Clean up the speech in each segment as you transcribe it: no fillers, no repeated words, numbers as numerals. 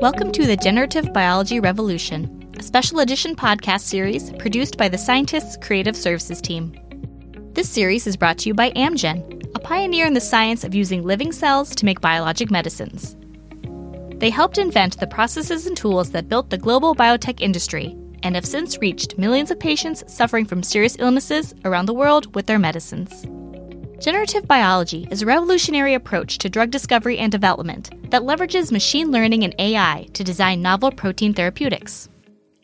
Welcome to the Generative Biology Revolution, a special edition podcast series produced by The Scientist's Creative Services team. This series is brought to you by Amgen, a pioneer in the science of using living cells to make biologic medicines. They helped invent the processes and tools that built the global biotech industry and have since reached millions of patients suffering from serious illnesses around the world with their medicines. Generative biology is a revolutionary approach to drug discovery and development that leverages machine learning and AI to design novel protein therapeutics.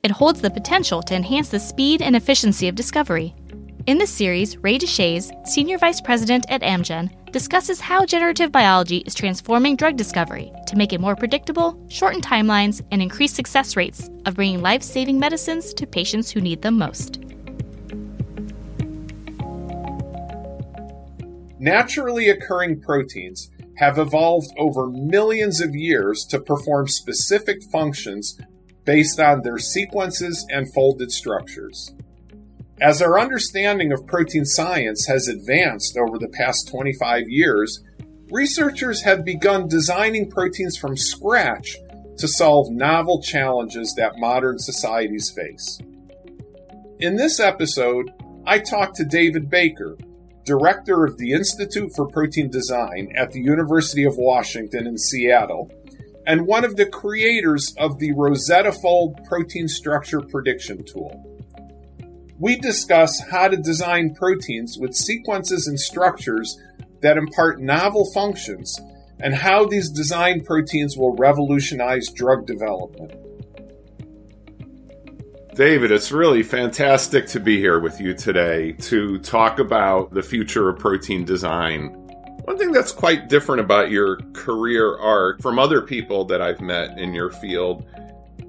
It holds the potential to enhance the speed and efficiency of discovery. In this series, Ray Deshaies, Senior Vice President at Amgen, discusses how generative biology is transforming drug discovery to make it more predictable, shorten timelines, and increase success rates of bringing life-saving medicines to patients who need them most. Naturally occurring proteins have evolved over millions of years to perform specific functions based on their sequences and folded structures. As our understanding of protein science has advanced over the past 25 years, researchers have begun designing proteins from scratch to solve novel challenges that modern societies face. In this episode, I talked to David Baker, Director of the Institute for Protein Design at the University of Washington in Seattle, and one of the creators of the RosettaFold protein structure prediction tool. We discuss how to design proteins with sequences and structures that impart novel functions and how these design proteins will revolutionize drug development. David, it's really fantastic to be here with you today to talk about the future of protein design. One thing that's quite different about your career arc from other people that I've met in your field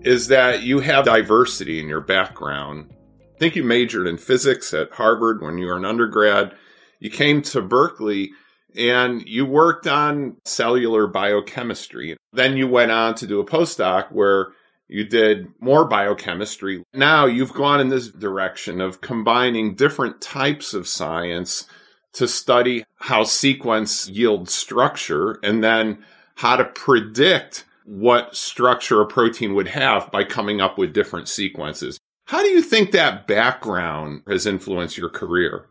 is that you have diversity in your background. I think you majored in physics at Harvard when you were an undergrad. You came to Berkeley and you worked on cellular biochemistry. Then you went on to do a postdoc where you did more biochemistry. Now you've gone in this direction of combining different types of science to study how sequence yields structure and then how to predict what structure a protein would have by coming up with different sequences. How do you think that background has influenced your career?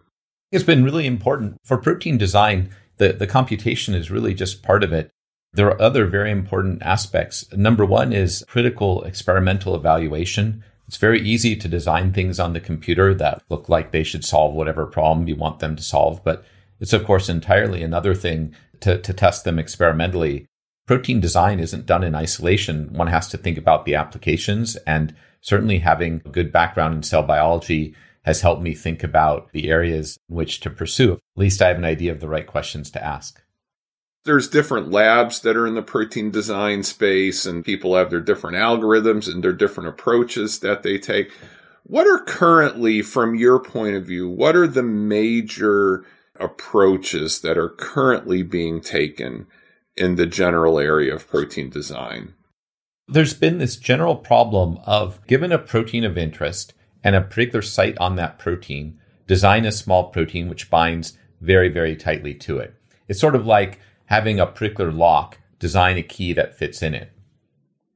It's been really important. For protein design, the computation is really just part of it. There are other very important aspects. Number one is critical experimental evaluation. It's very easy to design things on the computer that look like they should solve whatever problem you want them to solve, but it's, of course, entirely another thing to test them experimentally. Protein design isn't done in isolation. One has to think about the applications, and certainly having a good background in cell biology has helped me think about the areas in which to pursue. At least I have an idea of the right questions to ask. There's different labs that are in the protein design space, and people have their different algorithms and their different approaches that they take. What are currently, from your point of view, what are the major approaches that are currently being taken in the general area of protein design? There's been this general problem of, given a protein of interest and a particular site on that protein, design a small protein which binds very, very tightly to it. It's sort of like having a particular lock, design a key that fits in it.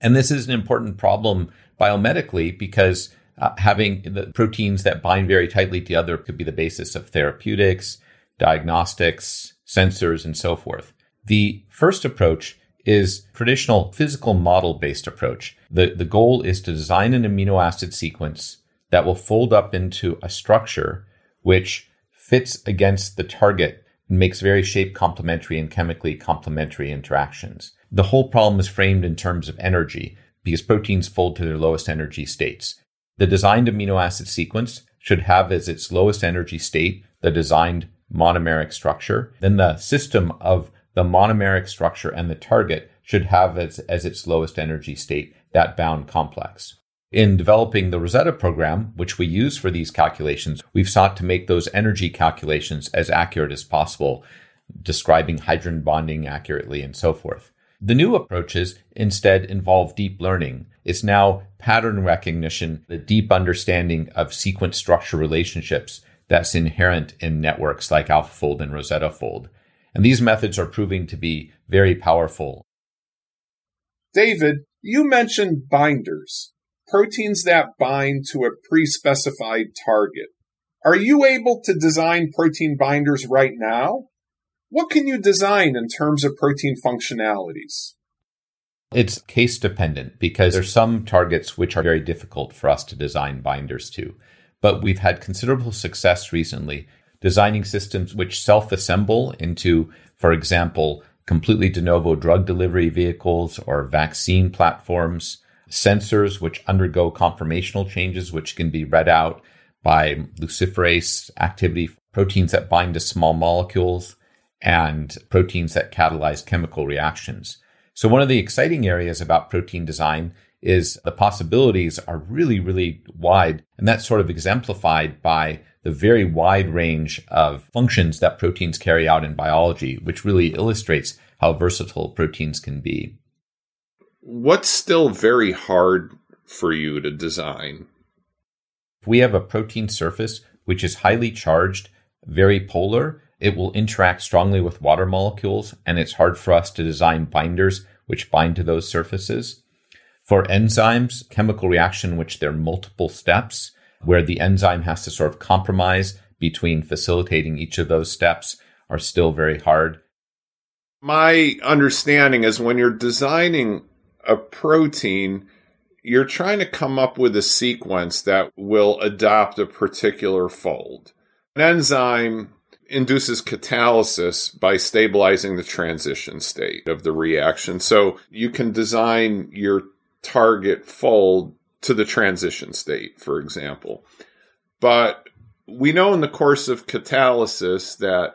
And this is an important problem biomedically because having the proteins that bind very tightly to other could be the basis of therapeutics, diagnostics, sensors, and so forth. The first approach is traditional physical model-based approach. The goal is to design an amino acid sequence that will fold up into a structure which fits against the target, makes very shape complementary and chemically complementary interactions. The whole problem is framed in terms of energy because proteins fold to their lowest energy states. The designed amino acid sequence should have as its lowest energy state the designed monomeric structure. Then the system of the monomeric structure and the target should have as its lowest energy state that bound complex. In developing the Rosetta program, which we use for these calculations, we've sought to make those energy calculations as accurate as possible, describing hydrogen bonding accurately and so forth. The new approaches instead involve deep learning. It's now pattern recognition, the deep understanding of sequence structure relationships that's inherent in networks like AlphaFold and RosettaFold. And these methods are proving to be very powerful. David, You mentioned binders, proteins that bind to a pre-specified target. Are you able to design protein binders right now? What can you design in terms of protein functionalities? It's case dependent because there's some targets which are very difficult for us to design binders to. But we've had considerable success recently designing systems which self-assemble into, for example, completely de novo drug delivery vehicles or vaccine platforms, sensors which undergo conformational changes which can be read out by luciferase activity, proteins that bind to small molecules, and proteins that catalyze chemical reactions. So one of the exciting areas about protein design is the possibilities are really, really wide. And that's sort of exemplified by the very wide range of functions that proteins carry out in biology, which really illustrates how versatile proteins can be. What's still very hard for you to design? If we have a protein surface, which is highly charged, very polar, it will interact strongly with water molecules, and it's hard for us to design binders which bind to those surfaces. For enzymes, chemical reaction, which there are multiple steps, where the enzyme has to sort of compromise between facilitating each of those steps, are still very hard. My understanding is when you're designing a protein, you're trying to come up with a sequence that will adopt a particular fold. An enzyme induces catalysis by stabilizing the transition state of the reaction. So you can design your target fold to the transition state, for example. But we know in the course of catalysis that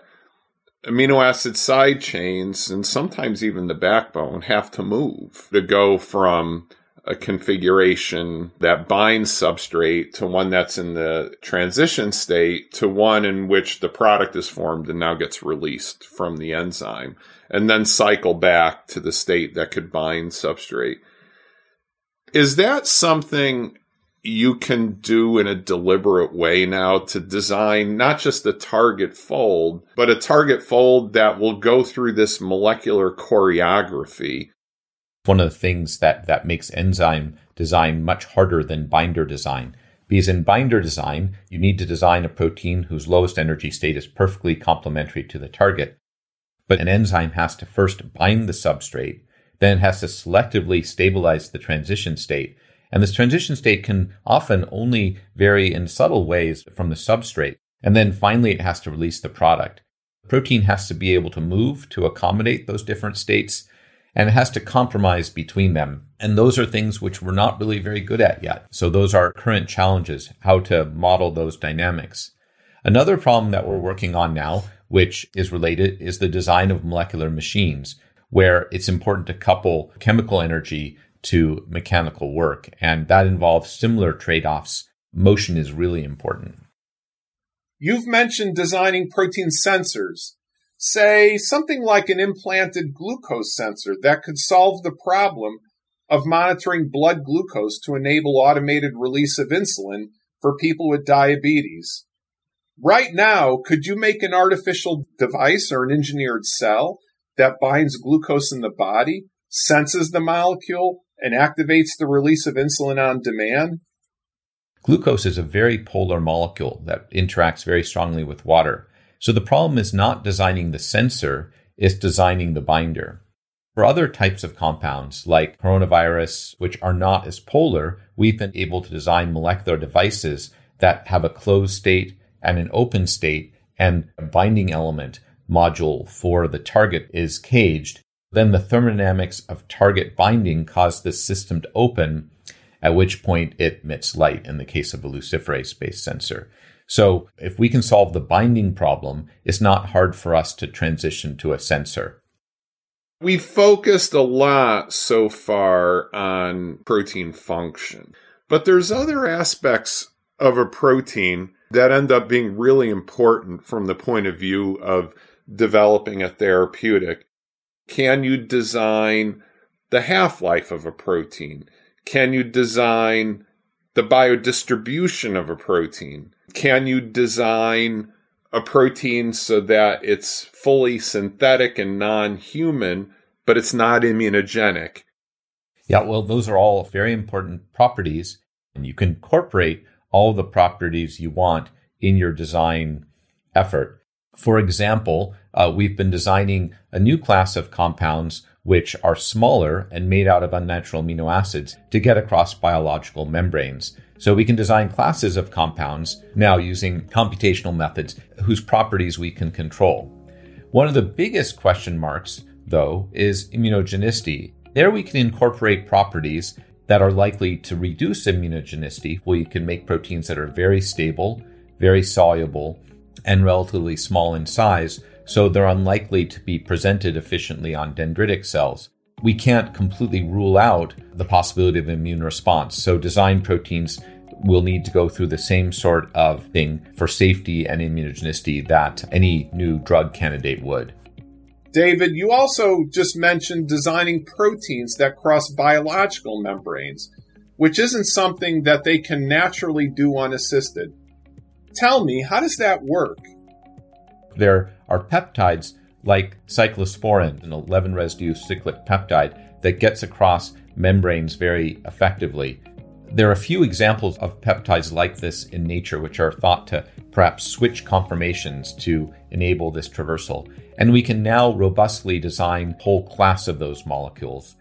amino acid side chains, and sometimes even the backbone, have to move to go from a configuration that binds substrate to one that's in the transition state to one in which the product is formed and now gets released from the enzyme, and then cycle back to the state that could bind substrate. Is that something you can do in a deliberate way now to design not just a target fold, but a target fold that will go through this molecular choreography? One of the things that makes enzyme design much harder than binder design, because in binder design, you need to design a protein whose lowest energy state is perfectly complementary to the target. But an enzyme has to first bind the substrate, then it has to selectively stabilize the transition state. And this transition state can often only vary in subtle ways from the substrate. And then finally, it has to release the product. The protein has to be able to move to accommodate those different states, and it has to compromise between them. And those are things which we're not really very good at yet. So those are current challenges, how to model those dynamics. Another problem that we're working on now, which is related, is the design of molecular machines, where it's important to couple chemical energy to mechanical work. And that involves similar trade-offs. Motion is really important. You've mentioned designing protein sensors. Say, something like an implanted glucose sensor that could solve the problem of monitoring blood glucose to enable automated release of insulin for people with diabetes. Right now, could you make an artificial device or an engineered cell that binds glucose in the body, senses the molecule, and activates the release of insulin on demand? Glucose is a very polar molecule that interacts very strongly with water. So the problem is not designing the sensor, it's designing the binder. For other types of compounds like coronavirus, which are not as polar, we've been able to design molecular devices that have a closed state and an open state, and a binding element module for the target is caged. Then the thermodynamics of target binding cause this system to open, at which point it emits light in the case of a luciferase-based sensor. So if we can solve the binding problem, it's not hard for us to transition to a sensor. We've focused a lot so far on protein function, but there's other aspects of a protein that end up being really important from the point of view of developing a therapeutic. Can you design the half-life of a protein? Can you design the biodistribution of a protein? Can you design a protein so that it's fully synthetic and non-human, but it's not immunogenic? Yeah, well, those are all very important properties, and you can incorporate all the properties you want in your design effort. For example, we've been designing a new class of compounds which are smaller and made out of unnatural amino acids to get across biological membranes. So we can design classes of compounds now using computational methods whose properties we can control. One of the biggest question marks, though, is immunogenicity. There we can incorporate properties that are likely to reduce immunogenicity. We can make proteins that are very stable, very soluble, and relatively small in size, so they're unlikely to be presented efficiently on dendritic cells. We can't completely rule out the possibility of immune response, so design proteins will need to go through the same sort of thing for safety and immunogenicity that any new drug candidate would. David, you also just mentioned designing proteins that cross biological membranes, which isn't something that they can naturally do unassisted. Tell me, how does that work? There are peptides like cyclosporin, an 11-residue cyclic peptide that gets across membranes very effectively. There are a few examples of peptides like this in nature, which are thought to perhaps switch conformations to enable this traversal. And we can now robustly design whole class of those molecules.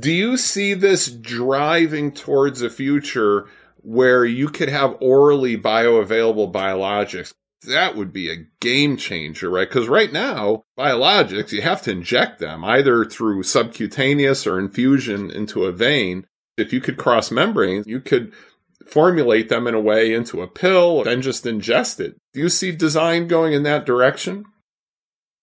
Do you see this driving towards a future where you could have orally bioavailable biologics? That would be a game changer, right? Because right now, biologics, you have to inject them either through subcutaneous or infusion into a vein. If you could cross membranes, you could formulate them in a way into a pill, then just ingest it. Do you see design going in that direction?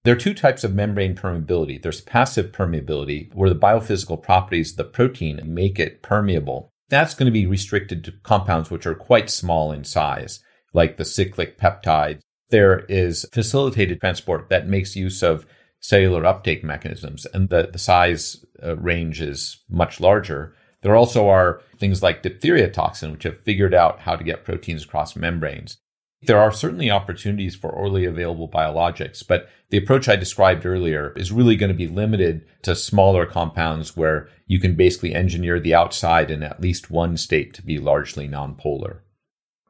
There are two types of membrane permeability. There's passive permeability, where the biophysical properties of the protein make it permeable. That's going to be restricted to compounds which are quite small in size, like the cyclic peptides. There is facilitated transport that makes use of cellular uptake mechanisms, and the size range is much larger. There also are things like diphtheria toxin, which have figured out how to get proteins across membranes. There are certainly opportunities for orally available biologics, but the approach I described earlier is really going to be limited to smaller compounds where you can basically engineer the outside in at least one state to be largely nonpolar.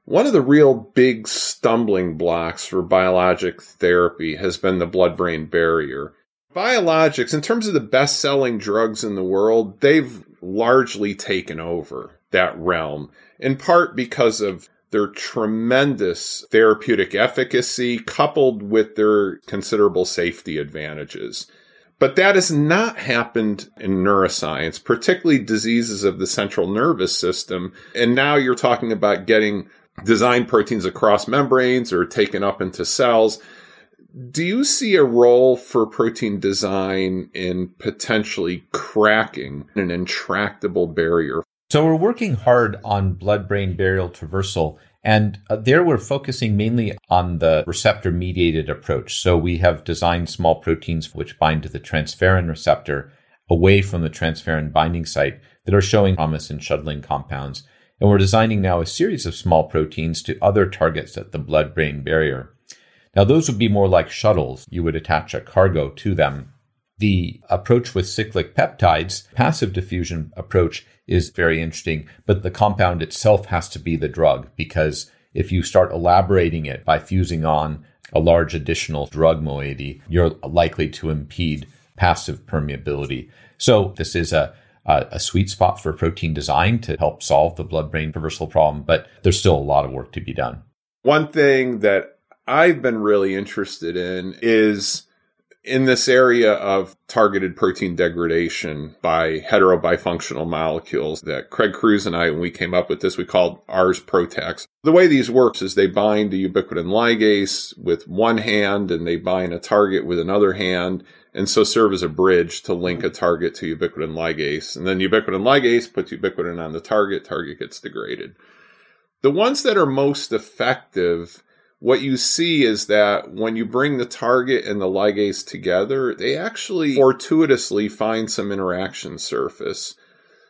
One of the real big stumbling blocks for biologic therapy has been the blood-brain barrier. Biologics, in terms of the best-selling drugs in the world, they've largely taken over that realm, in part because of their tremendous therapeutic efficacy coupled with their considerable safety advantages. But that has not happened in neuroscience, particularly diseases of the central nervous system. And now you're talking about getting design proteins across membranes or taken up into cells. Do you see a role for protein design in potentially cracking an intractable barrier? So we're working hard on blood-brain barrier traversal, and there we're focusing mainly on the receptor-mediated approach. So we have designed small proteins which bind to the transferrin receptor away from the transferrin binding site that are showing promise in shuttling compounds. And we're designing now a series of small proteins to other targets at the blood-brain barrier. Now, those would be more like shuttles. You would attach a cargo to them. The approach with cyclic peptides, passive diffusion approach, is very interesting, but the compound itself has to be the drug, because if you start elaborating it by fusing on a large additional drug moiety, you're likely to impede passive permeability. So this is a sweet spot for protein design to help solve the blood-brain traversal problem, but there's still a lot of work to be done. One thing that I've been really interested in is in this area of targeted protein degradation by heterobifunctional molecules that Craig Crews and I, when we came up with this, we called ours PROTACs. The way these works is they bind to ubiquitin ligase with one hand and they bind a target with another hand, and so serve as a bridge to link a target to ubiquitin ligase. And then ubiquitin ligase puts ubiquitin on the target, target gets degraded. The ones that are most effective, what you see is that when you bring the target and the ligase together, they actually fortuitously find some interaction surface,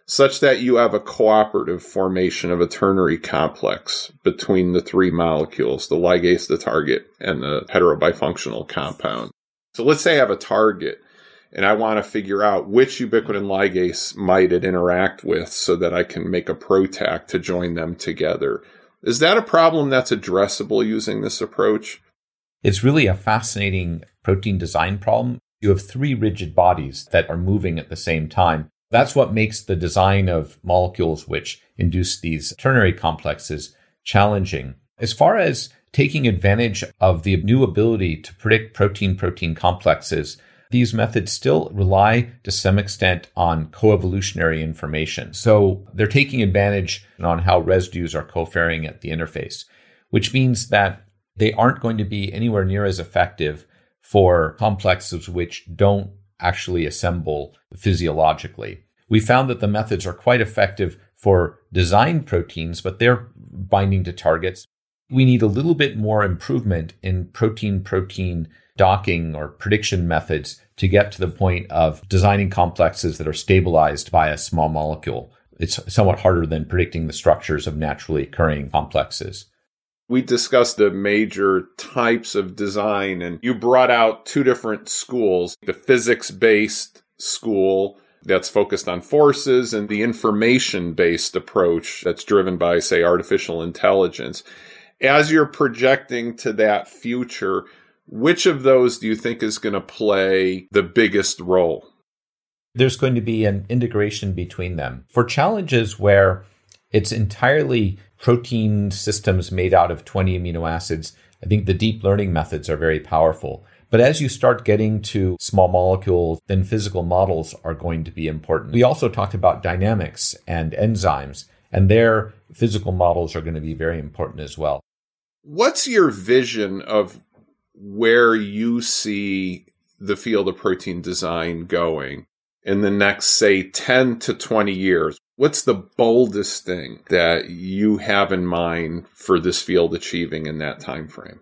such that you have a cooperative formation of a ternary complex between the three molecules, the ligase, the target, and the heterobifunctional compound. So let's say I have a target, and I want to figure out which ubiquitin ligase might it interact with so that I can make a PROTAC to join them together. Is that a problem that's addressable using this approach? It's really a fascinating protein design problem. You have three rigid bodies that are moving at the same time. That's what makes the design of molecules which induce these ternary complexes challenging. As far as taking advantage of the new ability to predict protein-protein complexes, these methods still rely to some extent on coevolutionary information. So they're taking advantage on how residues are co-fairing at the interface, which means that they aren't going to be anywhere near as effective for complexes which don't actually assemble physiologically. We found that the methods are quite effective for design proteins, but they're binding to targets. We need a little bit more improvement in protein-protein docking or prediction methods to get to the point of designing complexes that are stabilized by a small molecule. It's somewhat harder than predicting the structures of naturally occurring complexes. We discussed the major types of design, and you brought out two different schools, the physics-based school that's focused on forces and the information-based approach that's driven by, say, artificial intelligence. As you're projecting to that future, which of those do you think is going to play the biggest role? There's going to be an integration between them. For challenges where it's entirely protein systems made out of 20 amino acids, I think the deep learning methods are very powerful. But as you start getting to small molecules, then physical models are going to be important. We also talked about dynamics and enzymes, and their physical models are going to be very important as well. What's your vision of where you see the field of protein design going in the next, say, 10 to 20 years? What's the boldest thing that you have in mind for this field achieving in that time frame?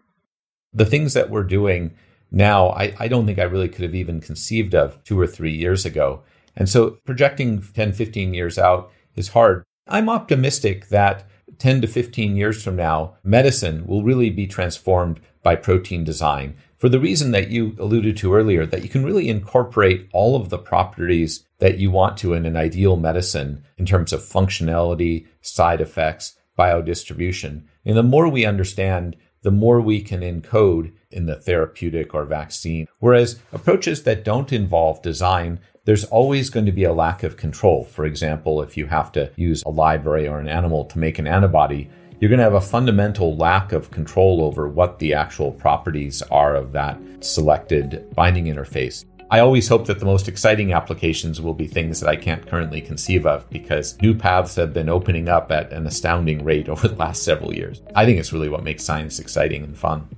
The things that we're doing now, I don't think I really could have even conceived of 2 or 3 years ago. And so projecting 10, 15 years out is hard. I'm optimistic that 10 to 15 years from now, medicine will really be transformed by protein design for the reason that you alluded to earlier, that you can really incorporate all of the properties that you want to in an ideal medicine in terms of functionality, side effects, biodistribution. And the more we understand, the more we can encode in the therapeutic or vaccine. Whereas approaches that don't involve design, there's always going to be a lack of control. For example, if you have to use a library or an animal to make an antibody, you're going to have a fundamental lack of control over what the actual properties are of that selected binding interface. I always hope that the most exciting applications will be things that I can't currently conceive of because new paths have been opening up at an astounding rate over the last several years. I think it's really what makes science exciting and fun.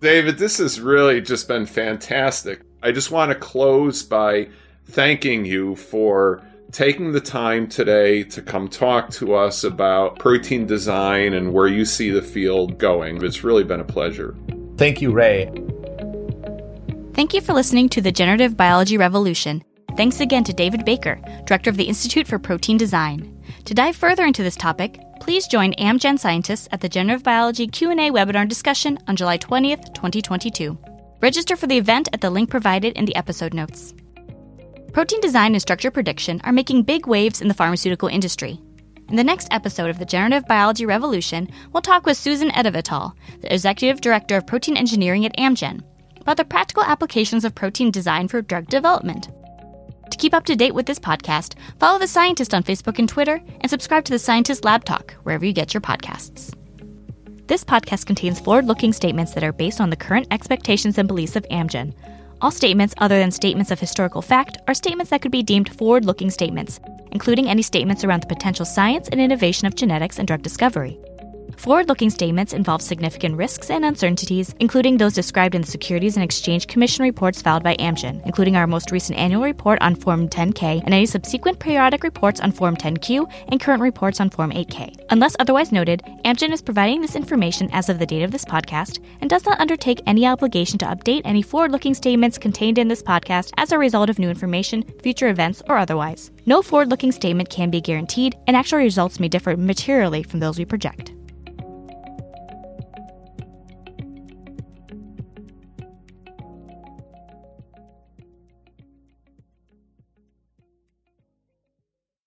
David, this has really just been fantastic. I just want to close by thanking you for taking the time today to come talk to us about protein design and where you see the field going. It's really been a pleasure. Thank you, Ray. Thank you for listening to the Generative Biology Revolution. Thanks again to David Baker, Director of the Institute for Protein Design. To dive further into this topic, please join Amgen scientists at the Generative Biology Q&A webinar discussion on July 20th, 2022. Register for the event at the link provided in the episode notes. Protein design and structure prediction are making big waves in the pharmaceutical industry. In the next episode of the Generative Biology Revolution, we'll talk with Susan Edivital, the Executive Director of Protein Engineering at Amgen, about the practical applications of protein design for drug development. To keep up to date with this podcast, follow The Scientist on Facebook and Twitter, and subscribe to The Scientist Lab Talk, wherever you get your podcasts. This podcast contains forward-looking statements that are based on the current expectations and beliefs of Amgen. All statements other than statements of historical fact are statements that could be deemed forward-looking statements, including any statements around the potential science and innovation of genetics and drug discovery. Forward-looking statements involve significant risks and uncertainties, including those described in the Securities and Exchange Commission reports filed by Amgen, including our most recent annual report on Form 10-K and any subsequent periodic reports on Form 10-Q and current reports on Form 8-K. Unless otherwise noted, Amgen is providing this information as of the date of this podcast and does not undertake any obligation to update any forward-looking statements contained in this podcast as a result of new information, future events, or otherwise. No forward-looking statement can be guaranteed, and actual results may differ materially from those we project.